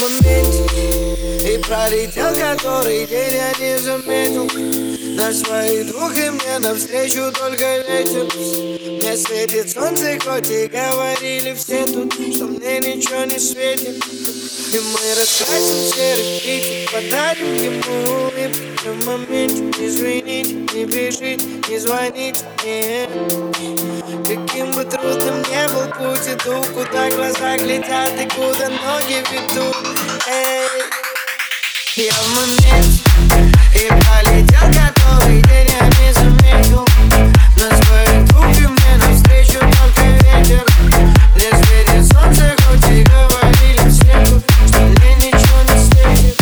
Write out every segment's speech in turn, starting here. момент и пролетел который день, я не заметил. Наш своих двух и мне навстречу только ветер. Мне светит солнце, хоть и говорили все тут, что мне ничего не светит. И мы раскрасим все репиты, подарим ему улыбку. В момент не звонить, не бежить, не звонить, нет. Каким бы трудным ни был путь, иду, куда глаза глядят и куда ноги ведут. Эй, я в момент, и полетел который день, я не заметил. Нас своих двух и мне навстречу только ветер. Мне светит солнце, хоть и говорили все тут, что мне ничего не светит.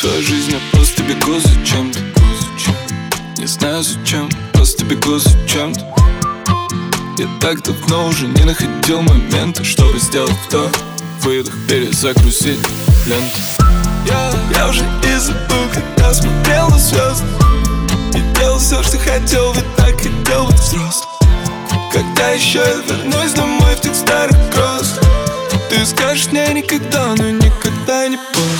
Своя жизнь, я просто бегу за чем-то. Не знаю зачем, просто бегу за чем-то. Я так давно уже не находил момента, чтобы сделать вдох, выдох, перезагрузить ленту. Я уже и забыл, когда смотрел на звезды и делал все, что хотел, ведь так хотел быть взрослым. Когда еще я вернусь домой в тех старых грозах, ты скажешь мне никогда, но никогда не поздно.